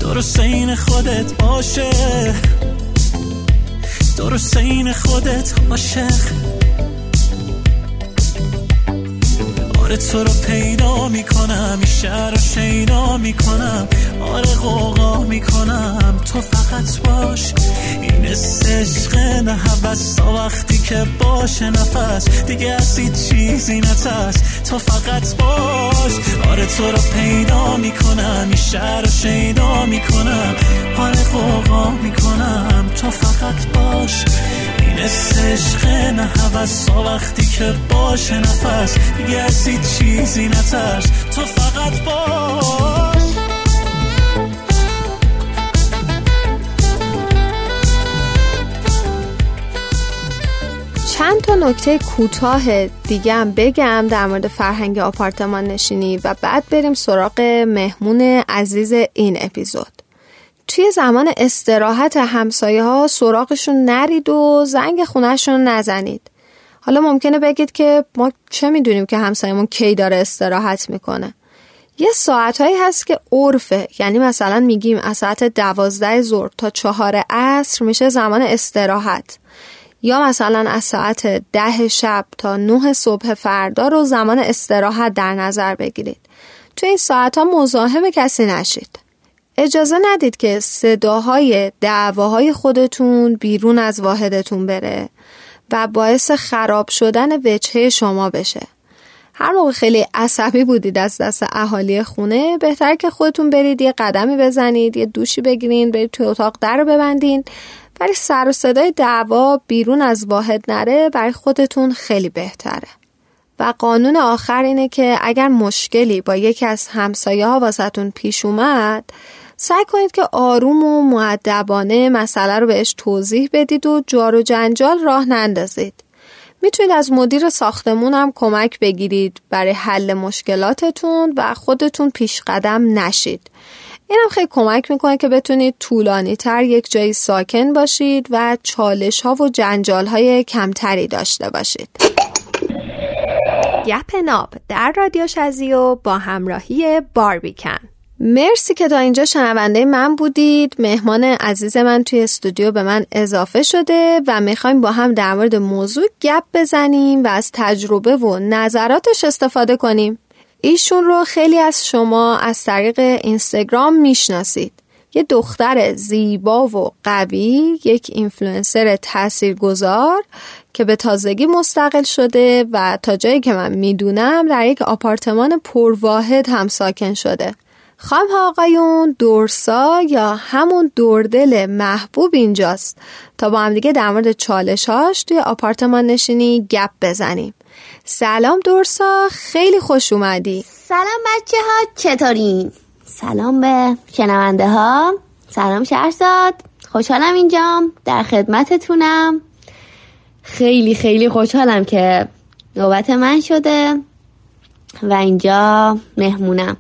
درست این خودت باشه، درست این خودت عاشق. آره تو رو پیدا میکنم، این شهر رو شیدا میکنم، آره غوغا میکنم، تو فقط باش. این عشق نه حوث تا وقتی که باشه نفس، دیگه اصی چیزی نترس، تو فقط باش. آره تو رو پیدا میکنم، این شهر رو شیدا میکنم، آره غوغا میکنم، تو فقط باش. این عشق نه حوث تا وقتی که باشه نفس، دیگه اصی چیزی نترس، تو فقط باش. چند تا نکته کوتاه دیگه هم بگم در مورد فرهنگ آپارتمان نشینی و بعد بریم سراغ مهمون عزیز این اپیزود. توی زمان استراحت همسایه ها سراغشون نرید و زنگ خونهشون نزنید. حالا ممکنه بگید که ما چه میدونیم که همسایمون کی داره استراحت میکنه. یه ساعتهایی هست که عرفه، یعنی مثلا میگیم از ساعت دوازده ظهر تا چهار عصر میشه زمان استراحت، یا مثلا از ساعت ده شب تا نه صبح فردا رو زمان استراحت در نظر بگیرید. تو این ساعت ها مزاحم کسی نشید. اجازه ندید که صداهای دعواهای خودتون بیرون از واحدتون بره و باعث خراب شدن وجهه شما بشه. هر موقع خیلی عصبی بودید از دست اهالی خونه، بهتر که خودتون برید یه قدمی بزنید، یه دوشی بگیرین، برید توی اتاق در رو ببندین. برای سر و صدای دعوا بیرون از واحد نره، برای خودتون خیلی بهتره. و قانون آخر اینه که اگر مشکلی با یکی از همسایه ها واسهتون پیش اومد، سعی کنید که آروم و مؤدبانه مسئله رو بهش توضیح بدید و جار و جنجال راه نندازید. میتونید از مدیر ساختمون هم کمک بگیرید برای حل مشکلاتتون و خودتون پیش قدم نشید. این هم خیلی کمک میکنه که بتونید طولانی تر یک جایی ساکن باشید و چالش ها و جنجال های کمتری داشته باشید. گپ ناب در رادیو شازیو با همراهی باربیکن. مرسی که تا اینجا شنونده من بودید. مهمان عزیز من توی استودیو به من اضافه شده و میخوایم با هم در مورد موضوع گپ بزنیم و از تجربه و نظراتش استفاده کنیم. ایشون رو خیلی از شما از طریق اینستاگرام میشناسید. یه دختر زیبا و قوی، یک اینفلوئنسر تاثیرگذار که به تازگی مستقل شده و تا جایی که من میدونم در یک آپارتمان پرواحد هم ساکن شده. خانم ها آقایون، دورسا یا همون دوردل محبوب اینجاست تا با هم دیگه در مورد چالش‌هاش توی آپارتمان نشینی گپ بزنیم. سلام دورسا، خیلی خوش اومدی. سلام بچه ها، چطورین؟ سلام به شنونده ها. سلام شهرزاد، خوشحالم اینجام، در خدمتتونم. خیلی خیلی خوشحالم که نوبت من شده و اینجا مهمونم.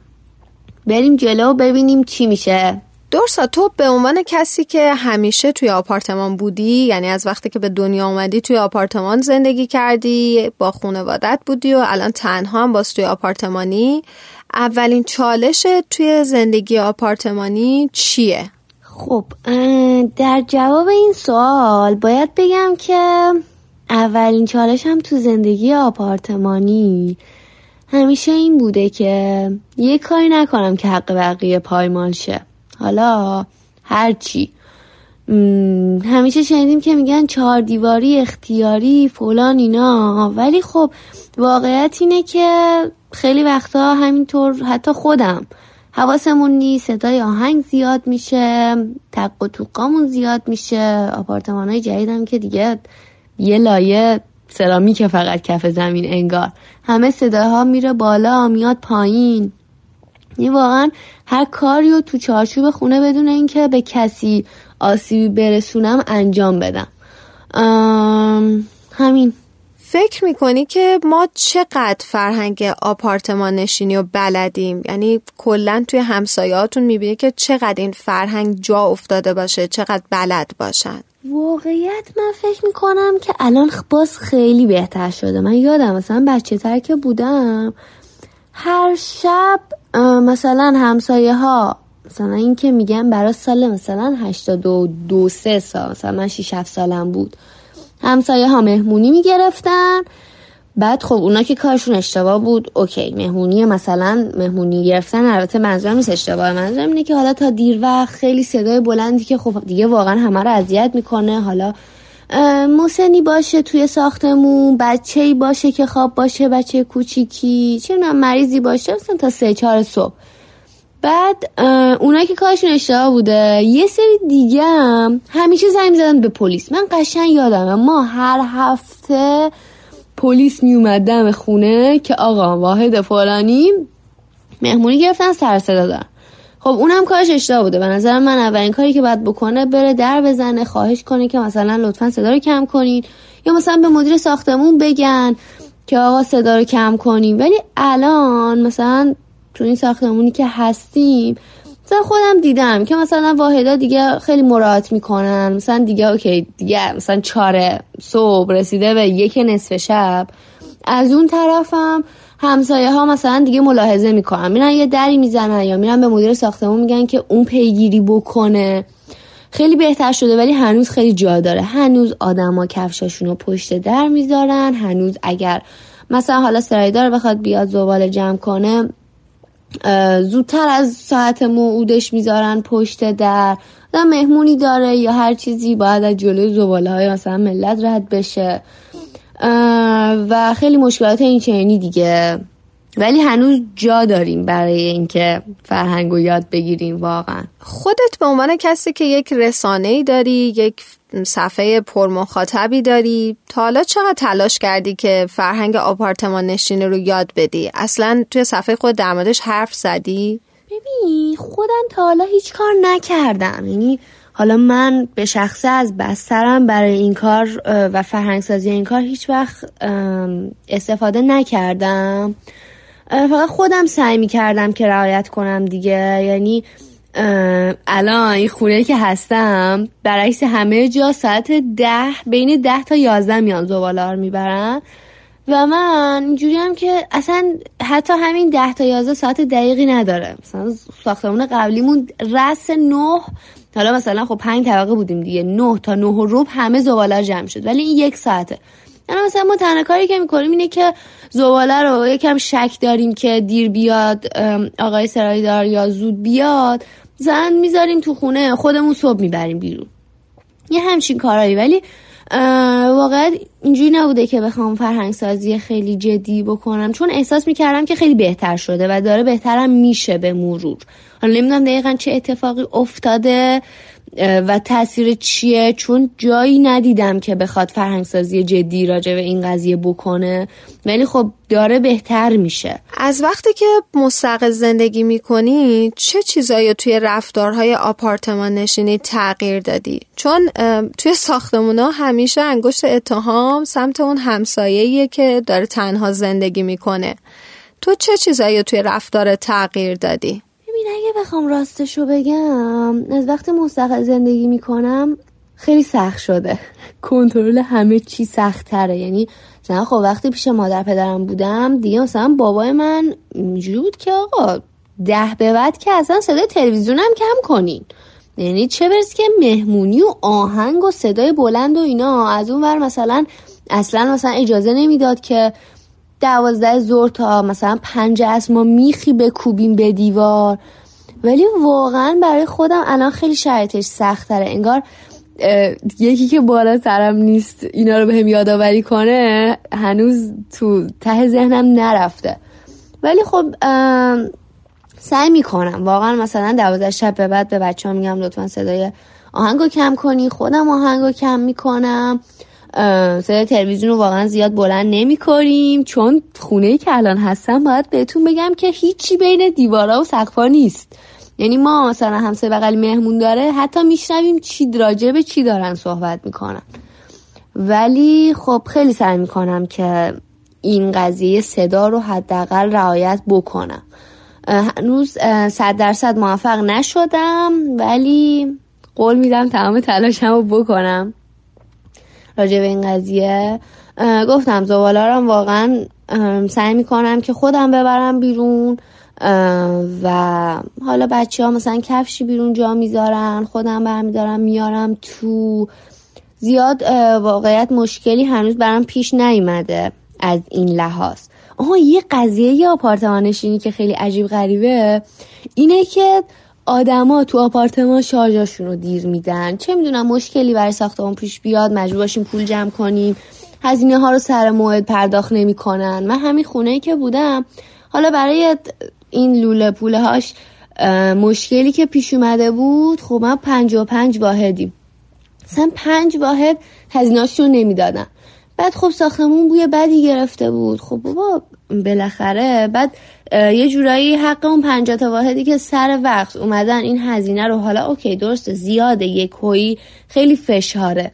بریم جلو ببینیم چی میشه. دورسا، تو به عنوان کسی که همیشه توی آپارتمان بودی، یعنی از وقتی که به دنیا اومدی توی آپارتمان زندگی کردی، با خانوادت بودی و الان تنها هم باز توی آپارتمانی، اولین چالش توی زندگی آپارتمانی چیه؟ خب در جواب این سوال باید بگم که اولین چالشم تو زندگی آپارتمانی همیشه این بوده که یه کاری نکنم که حق بقیه پایمال شه. حالا هرچی، همیشه شنیدیم که میگن چهار دیواری، اختیاری، فلان اینا، ولی خب واقعیت اینه که خیلی وقتا همینطور حتی خودم حواسمون نیست، صدای آهنگ زیاد میشه، تق و توقامون زیاد میشه. آپارتمان‌های جدیدم که دیگه یه لایه سرامی که فقط کف زمین انگار، همه صداها میره بالا میاد پایین. این واقعا هر کاری رو تو چارچوب خونه بدون اینکه به کسی آسیبی برسونم انجام بدم. همین. فکر میکنی که ما چقدر فرهنگ آپارتمان نشینی رو بلدیم؟ یعنی کلن توی همسایه‌هاتون میبینی که چقدر این فرهنگ جا افتاده باشه، چقدر بلد باشن؟ واقعیت من فکر میکنم که الان باز خیلی بهتر شده. من یادم مثلا بچه تر که بودم، هر شب مثلا همسایه ها، مثلا این که میگم برای سال مثلا هشتاد و دو سه سال، مثلا من شش هفت سالم بود، همسایه ها مهمونی میگرفتن. بعد خب اونا که کارشون اشتباه بود، اوکی، مهمونی مثلا مهمونی گرفتن، البته منظورم نیست اشتباه، منظورم اینه که حالا تا دیر وقت خیلی صدای بلندی که خب دیگه واقعا همه رو اذیت میکنه، حالا موسنی باشه توی ساختمون، بچه‌ای باشه که خواب باشه، بچه کوچیکی، چه می‌دونم مریضی باشه، مثلا تا سه چهار صبح. بعد اونایی که کارشون اشتباه بوده، یه سری دیگه هم همیشه زنگ می‌زدن به پلیس. من قشنگ یادمه ما هر هفته پلیس میومد دم خونه که آقا واحد فلانی مهمونی گرفتن، سر صدا دادن. خب اونم کارش اشتباه بوده. به نظر من اولین کاری که باید بکنه بره در بزنه، خواهش کنه که مثلا لطفاً صدا رو کم کنین، یا مثلا به مدیر ساختمون بگن که آقا صدا رو کم کنین. ولی الان مثلا تو این ساختمونی که هستیم، مثلا خودم دیدم که مثلا واحدا دیگه خیلی مراعات میکنن، مثلا دیگه اوکی، دیگه مثلا چهار صبح رسیده به یک نصف شب، از اون طرفم همسایه ها مثلا دیگه ملاحظه میکنن، میرن یه دری میزنن یا میرن به مدیر ساختمون میگن که اون پیگیری بکنه. خیلی بهتر شده ولی هنوز خیلی جا داره. هنوز آدما کفشاشون رو پشت در میذارن، هنوز اگر مثلا حالا سرایدار بخواد بیاد زباله جمع کنه، زودتر از ساعت موعودش میذارن پشت در. آدم مهمونی داره یا هر چیزی، باید از جلوی زباله های مثلا ملت رد بشه و خیلی مشکلات این چنینی دیگه. ولی هنوز جا داریم برای اینکه فرهنگو یاد بگیریم واقعا. خودت به عنوان کسی که یک رسانه‌ای داری، یک صفحه پرمخاطبی داری، تا حالا چقدر تلاش کردی که فرهنگ آپارتمان نشینی رو یاد بدی؟ اصلا توی صفحه خود در موردش حرف زدی؟ ببین خودم تا حالا هیچ کار نکردم، یعنی حالا من به شخصه از بسترم برای این کار و فرهنگسازی این کار هیچ وقت استفاده نکردم. فقط خودم سعی می کردم که رعایت کنم دیگه. یعنی الان این خونه که هستم برعکس همه جا ساعت ده، بین ده تا یازده میان زباله‌ها رو میبرن و من اینجوری هم که اصلا حتی همین ده تا یازده ساعت دقیقی نداره. مثلا ساختمون قبلیمون رس نه، حالا مثلا خب پنج طبقه بودیم دیگه، نه تا نه و ربع همه زباله جمع شد، ولی این یک ساعته. یعنی مثلا ما تنها کاری که میکنیم اینه که زباله رو یکم شک داریم که دیر بیاد آقای سرایدار یا زود بیاد، زن میذاریم تو خونه، خودمون صبح میبریم بیرون، یه همچین کارهایی. ولی واقعا اینجوری نبوده که بخوام فرهنگ سازی خیلی جدی بکنم، چون احساس میکردم که خیلی بهتر شده و داره بهترم میشه به مرور. حالا نمیدونم دقیقا چه اتفاقی افتاده، و تأثیر چیه، چون جایی ندیدم که بخواد فرهنگسازی جدی راجع به این قضیه بکنه، ولی خب داره بهتر میشه. از وقتی که مستقل زندگی میکنی چه چیزایی توی رفتارهای آپارتمان نشینی تغییر دادی؟ چون توی ساختمونا همیشه انگشت اتهام سمت اون همسایه‌ایه که داره تنها زندگی میکنه. تو چه چیزایی توی رفتار تغییر دادی؟ ببین اگه بخوام راستشو بگم، از وقتی مستقل زندگی میکنم خیلی سخت شده. کنترل همه چی سخت تره. یعنی مثلا خب وقتی پیش مادر پدرم بودم دیگه مثلا بابای من اینجوری بود که آقا ده به بعد که اصلا صدای تلویزیونم کم کنین، یعنی چه برسه که مهمونی و آهنگ و صدای بلند و اینا. از اون ور مثلا اصلا مثلا اجازه نمیداد که دوازده ظهر تا مثلا پنج عصر ما میخی بکوبیم به دیوار. ولی واقعا برای خودم الان خیلی شرایطش سخت‌تره، انگار یکی که بالا سرم نیست اینا رو بهم یادآوری کنه هنوز تو ته ذهنم نرفته. ولی خب سعی میکنم واقعا مثلا دوازده شب به بعد به بچه‌ها میگم لطفا صدای آهنگو کم کنی، خودم آهنگو کم میکنم، صدای تلویزیون رو واقعا زیاد بلند نمی کنیم، چون خونه‌ای که الان هستم باید بهتون بگم که هیچی بین دیوارا و سقفا نیست. یعنی ما مثلا همسایه بغل مهمون داره حتی میشنویم چی راجع به چی دارن صحبت میکنن. ولی خب خیلی سعی میکنم که این قضیه صدا رو حداقل رعایت بکنم. هنوز صد درصد موفق نشدم، ولی قول میدم تمام تلاشمو بکنم راجع به این قضیه. گفتم زباله‌هارم واقعا سعی میکنم که خودم ببرم بیرون و حالا بچه ها مثلا کفشی بیرون جا میذارن خودم برمیدارم میارم تو. زیاد واقعیت مشکلی هنوز برام پیش نیومده از این لحاظ. آها یه قضیه یه آپارتمان نشینی که خیلی عجیب غریبه اینه که آدما تو آپارتمان شارژاشون رو دیر میدن. چه میدونم مشکلی برای ساختمون پیش بیاد مجبور باشیم پول جمع کنیم، هزینه ها رو سر موعد پرداخت نمیکنن. من همین خونه‌ای که بودم حالا برای این لوله پوله هاش مشکلی که پیش اومده بود، خب من پنجاه و پنج واحدیم، مثلا پنج واحد هزینه‌اشون رو نمیدادن. بعد خب ساختمون بوی بدی گرفته بود. خب بابا بالاخره بعد یه جورایی حق اون پنجاه تا واحدی که سر وقت اومدن این هزینه رو، حالا اوکی درسته زیاده یک هویی خیلی فشاره،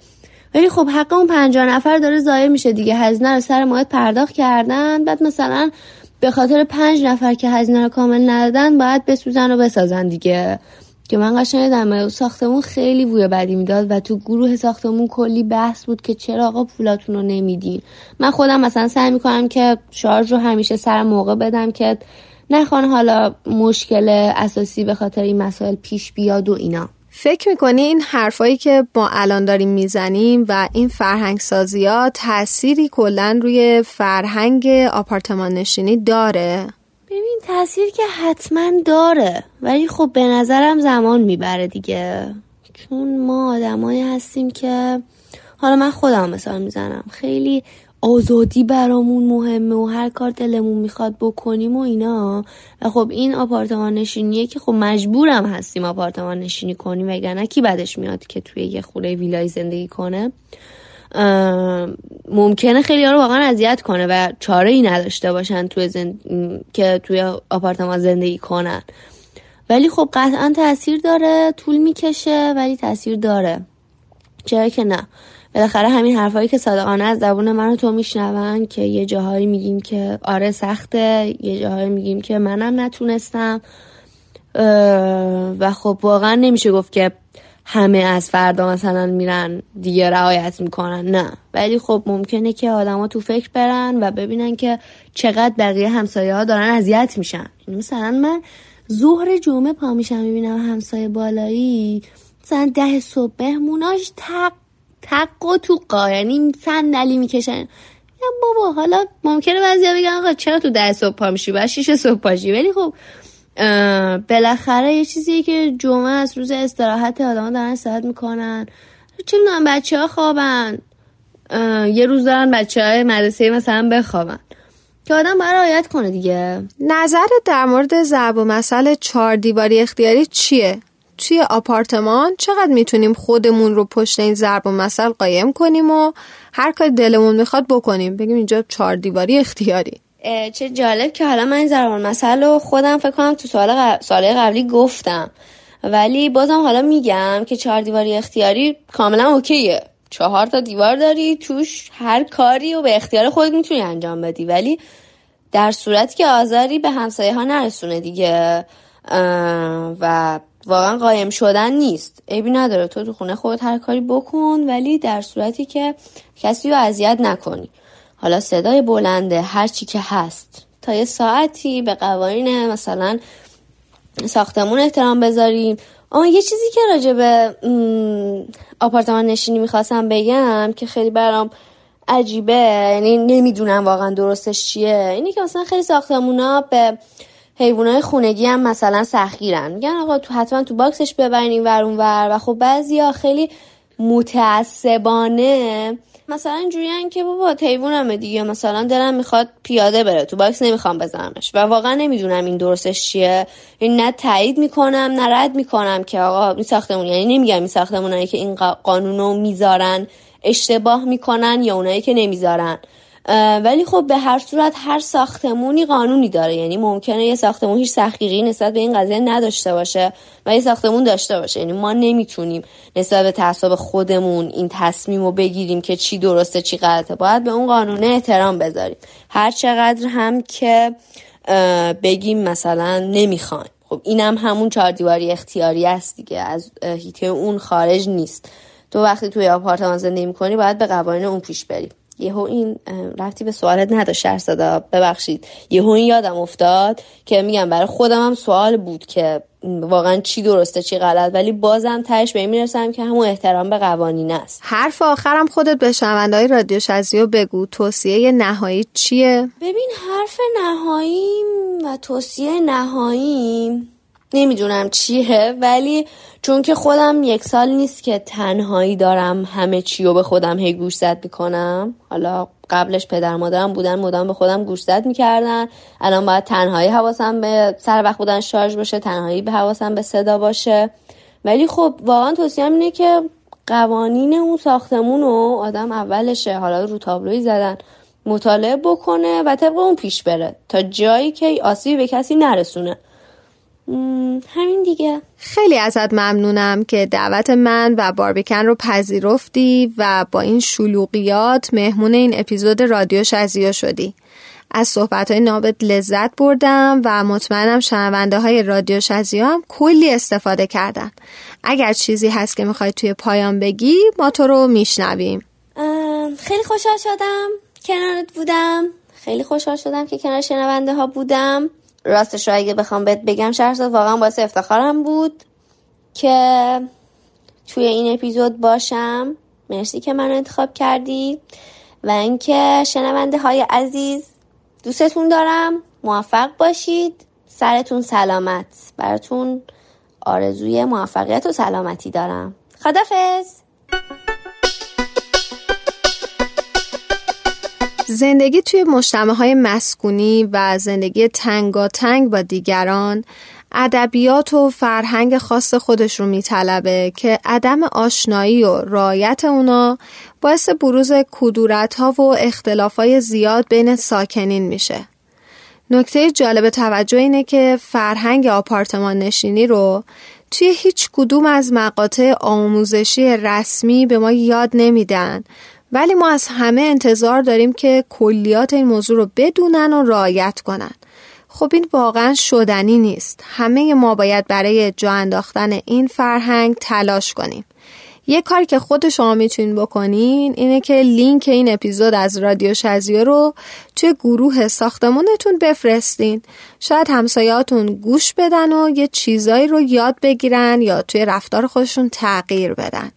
ولی خب حق اون پنجاه نفر داره ضایع میشه دیگه. هزینه رو سر ماهت پرداخت کردن، بعد مثلا به خاطر پنج نفر که هزینه رو کامل ندادن باید بسوزن و بسازن دیگه. که من قشنگ دیدم ساختمون خیلی بوی بدی میداد و تو گروه ساختمون کلی بحث بود که چرا آقا پولاتون رو نمیدین. من خودم مثلا سعی میکنم که شارژ رو همیشه سر موقع بدم که نخوان حالا مشکل اساسی به خاطر این مسائل پیش بیاد و اینا. فکر میکنی این حرفایی که ما الان داریم میزنیم و این فرهنگسازی ها تأثیری کلن روی فرهنگ آپارتمان نشینی داره؟ ببین تأثیر که حتما داره، ولی خب به نظرم زمان میبره دیگه، چون ما آدمایی هستیم که حالا من خودم مثال میزنم خیلی آزادی برامون مهمه و هر کار دلمون میخواد بکنیم و اینا. و خب این آپارتمان نشینیه که خب مجبورم هستیم آپارتمان نشینی کنیم، وگرنه کی بعدش میاد که توی یه خوره ویلای زندگی کنه. ممکنه خیلی ها رو واقعا اذیت کنه و چاره ای نداشته باشن توی زند... که توی آپارتمان زندگی کنن. ولی خب قطعا تأثیر داره، طول میکشه ولی تأثیر داره، چرا که نه. بالاخره همین حرفایی که صادقانه از زبون من و تو میشنون که یه جاهایی میگیم که آره سخته، یه جاهایی میگیم که منم نتونستم، و خب واقعا نمیشه گفت که همه از فردا مثلا میرن دیگه رعایت میکنن، نه. ولی خب ممکنه که آدما تو فکر برن و ببینن که چقدر بقیه همسایه ها دارن اذیت میشن. مثلا من ظهر جمعه پا میشم میبینم همسایه بالایی مثلا ده صبح مهموناش تق تق و توقا، یعنی صندلی میکشن. یا بابا حالا ممکنه بعضیا بگن آقا چرا تو ده صبح پا میشی، بعد شیش صبح پاشی، ولی خب بالاخره یه چیزیه که جمعه از روز استراحت آدم ها دارن استراحت میکنن. چه میدونم بچه ها خوابن، یه روز دارن بچه های مدرسه مثلا بخوابن که آدم باید رعایت کنه دیگه. نظرت در مورد ضرب و مثل چهار دیواری اختیاری چیه؟ توی آپارتمان چقدر میتونیم خودمون رو پشت این ضرب المثل قایم کنیم و هر کاری دلمون میخواد بکنیم، بگیم اینجا چهار دیواری اختیاری. چه جالب که حالا من این ضرب المثل رو خودم فکر کنم تو سوال قبل... سوال قبلی گفتم، ولی بازم حالا میگم که چهار دیواری اختیاری کاملا اوکیه. چهار تا دیوار داری، توش هر کاری رو به اختیار خودت میتونی انجام بدی، ولی در صورتی که آزاری به همسایه ها نرسونه دیگه و واقعا قایم شدن نیست. عیبی نداره تو تو خونه خودت هر کاری بکن، ولی در صورتی که کسی رو اذیت نکنی. حالا صدای بلنده هر چی که هست، تا یه ساعتی به قوانین مثلا ساختمون احترام بذاریم. آه یه چیزی که راجع به آپارتمان نشینی میخواستم بگم که خیلی برام عجیبه، یعنی نمیدونم واقعا درستش چیه، اینی که مثلا خیلی ساختمونا به حیوانات خونگی هم مثلا سختگیرن، میگن آقا تو حتما تو باکسش ببرین این ور اون ور، و خب بعضیا خیلی متعصبانه مثلا اینجوریان که بابا حیوانمه دیگه، مثلا دلم میخواد پیاده بره تو باکس نمیخوام بزنمش، و واقعا نمیدونم این درستش چیه. این نه تایید میکنم نه رد میکنم که آقا این ساختمون، یعنی نمیگم این ساختمونایی که این قانونو میذارن اشتباه میکنن یا اونایی که نمیذارن، ولی خب به هر صورت هر ساختمونی قانونی داره، یعنی ممکنه یه ساختمون هیچ سختگیری نسبت به این قضیه نداشته باشه و یه ساختمون داشته باشه. یعنی ما نمیتونیم نسبت به تعصب خودمون این تصمیمو بگیریم که چی درسته چی غلطه، باید به اون قانونه احترام بذاریم. هر چقدر هم که بگیم مثلا نمیخوایم، خب اینم هم همون چهار دیواری اختیاری است دیگه، از حیطه اون خارج نیست. تو وقتی توی آپارتمان زندگی می‌کنی باید به قوانین اون پیش بری. یهو این رفتی به سوالت نداشت شهرزاد، ببخشید یهو این یادم افتاد که میگم برای خودم هم سوال بود که واقعا چی درسته چی غلط، ولی بازم تهش به این میرسم که همون احترام به قوانین است. حرف آخرم خودت به شنونده‌های رادیو شازیو بگو، توصیه نهایی چیه؟ ببین حرف نهایی و توصیه نهایی نمیدونم چیه، ولی چون که خودم یک سال نیست که تنهایی دارم همه چی رو به خودم هی گوشزد میکنم. حالا قبلش پدر مادرم بودن مدام به خودم گوشزد میکردن، الان باید تنهایی حواسم به سر وقت بودن شارژ باشه، تنهایی به حواسم به صدا باشه. ولی خب واقعا توصیه‌ام اینه که قوانین اون ساختمون رو آدم اولشه حالا رو تابلوی زدن مطالعه بکنه و طبق اون پیش بره تا جایی که آسیبی به کسی نرسونه. همین دیگه. خیلی ازت ممنونم که دعوت من و باربیکن رو پذیرفتی و با این شلوغیات مهمون این اپیزود رادیو شازیو شدی. از صحبت‌های نابت لذت بردم و مطمئنم شنونده‌های رادیو شازیو هم کلی استفاده کردن. اگر چیزی هست که می‌خوای توی پایان بگی ما تو رو میشنویم. خیلی خوشحال شدم کنارت بودم، خیلی خوشحال شدم که کنار شنونده ها بودم. راستش رو اگه بخوام بهت بگم شهرزاد، واقعا باعث افتخارم بود که توی این اپیزود باشم. مرسی که منو انتخاب کردی. و اینکه شنونده های عزیز دوستتون دارم، موفق باشید، سرتون سلامت. براتون آرزوی موفقیت و سلامتی دارم. خدافظ. زندگی توی مجتمع‌های مسکونی و زندگی تنگاتنگ با دیگران ادبیات و فرهنگ خاص خودش رو میطلبه که عدم آشنایی و رعایت اونا باعث بروز کدورت‌ها و اختلاف‌های زیاد بین ساکنین میشه. نکته جالب توجه اینه که فرهنگ آپارتمان نشینی رو توی هیچ کدوم از مقاطع آموزشی رسمی به ما یاد نمیدن، ولی ما از همه انتظار داریم که کلیات این موضوع رو بدونن و رعایت کنن. خب این واقعا شدنی نیست. همه ما باید برای جا انداختن این فرهنگ تلاش کنیم. یه کاری که خود شما میتونین بکنین اینه که لینک این اپیزود از رادیو شازیو رو توی گروه ساختمونتون بفرستین. شاید همسایه‌هاتون گوش بدن و یه چیزایی رو یاد بگیرن یا توی رفتار خودشون تغییر بدن.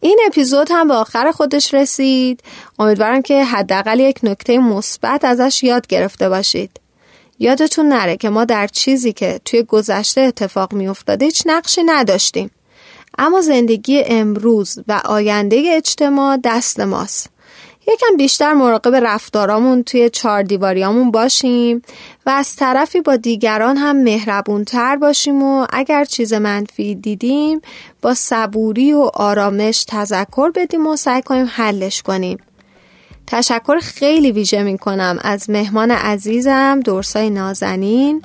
این اپیزود هم به آخر خودش رسید. امیدوارم که حداقل یک نکته مثبت ازش یاد گرفته باشید. یادتون نره که ما در چیزی که توی گذشته اتفاق میافتاده هیچ نقشی نداشتیم. اما زندگی امروز و آینده اجتماع دست ماست. یکم بیشتر مراقب رفتارامون توی چهار دیواریامون باشیم و از طرفی با دیگران هم مهربونتر باشیم و اگر چیز منفی دیدیم با صبوری و آرامش تذکر بدیم و سعی کنیم حلش کنیم. تشکر خیلی ویژه می کنم از مهمان عزیزم دورسای نازنین،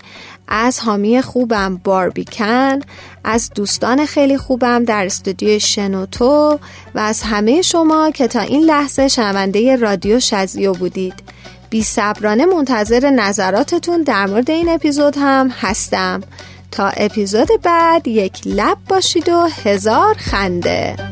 از حامی خوبم باربیکن، از دوستان خیلی خوبم در استودیو شنوتو و از همه شما که تا این لحظه شنونده رادیو شازیو بودید. بی‌صبرانه منتظر نظراتتون در مورد این اپیزود هم هستم. تا اپیزود بعد یک لب باشید و هزار خنده.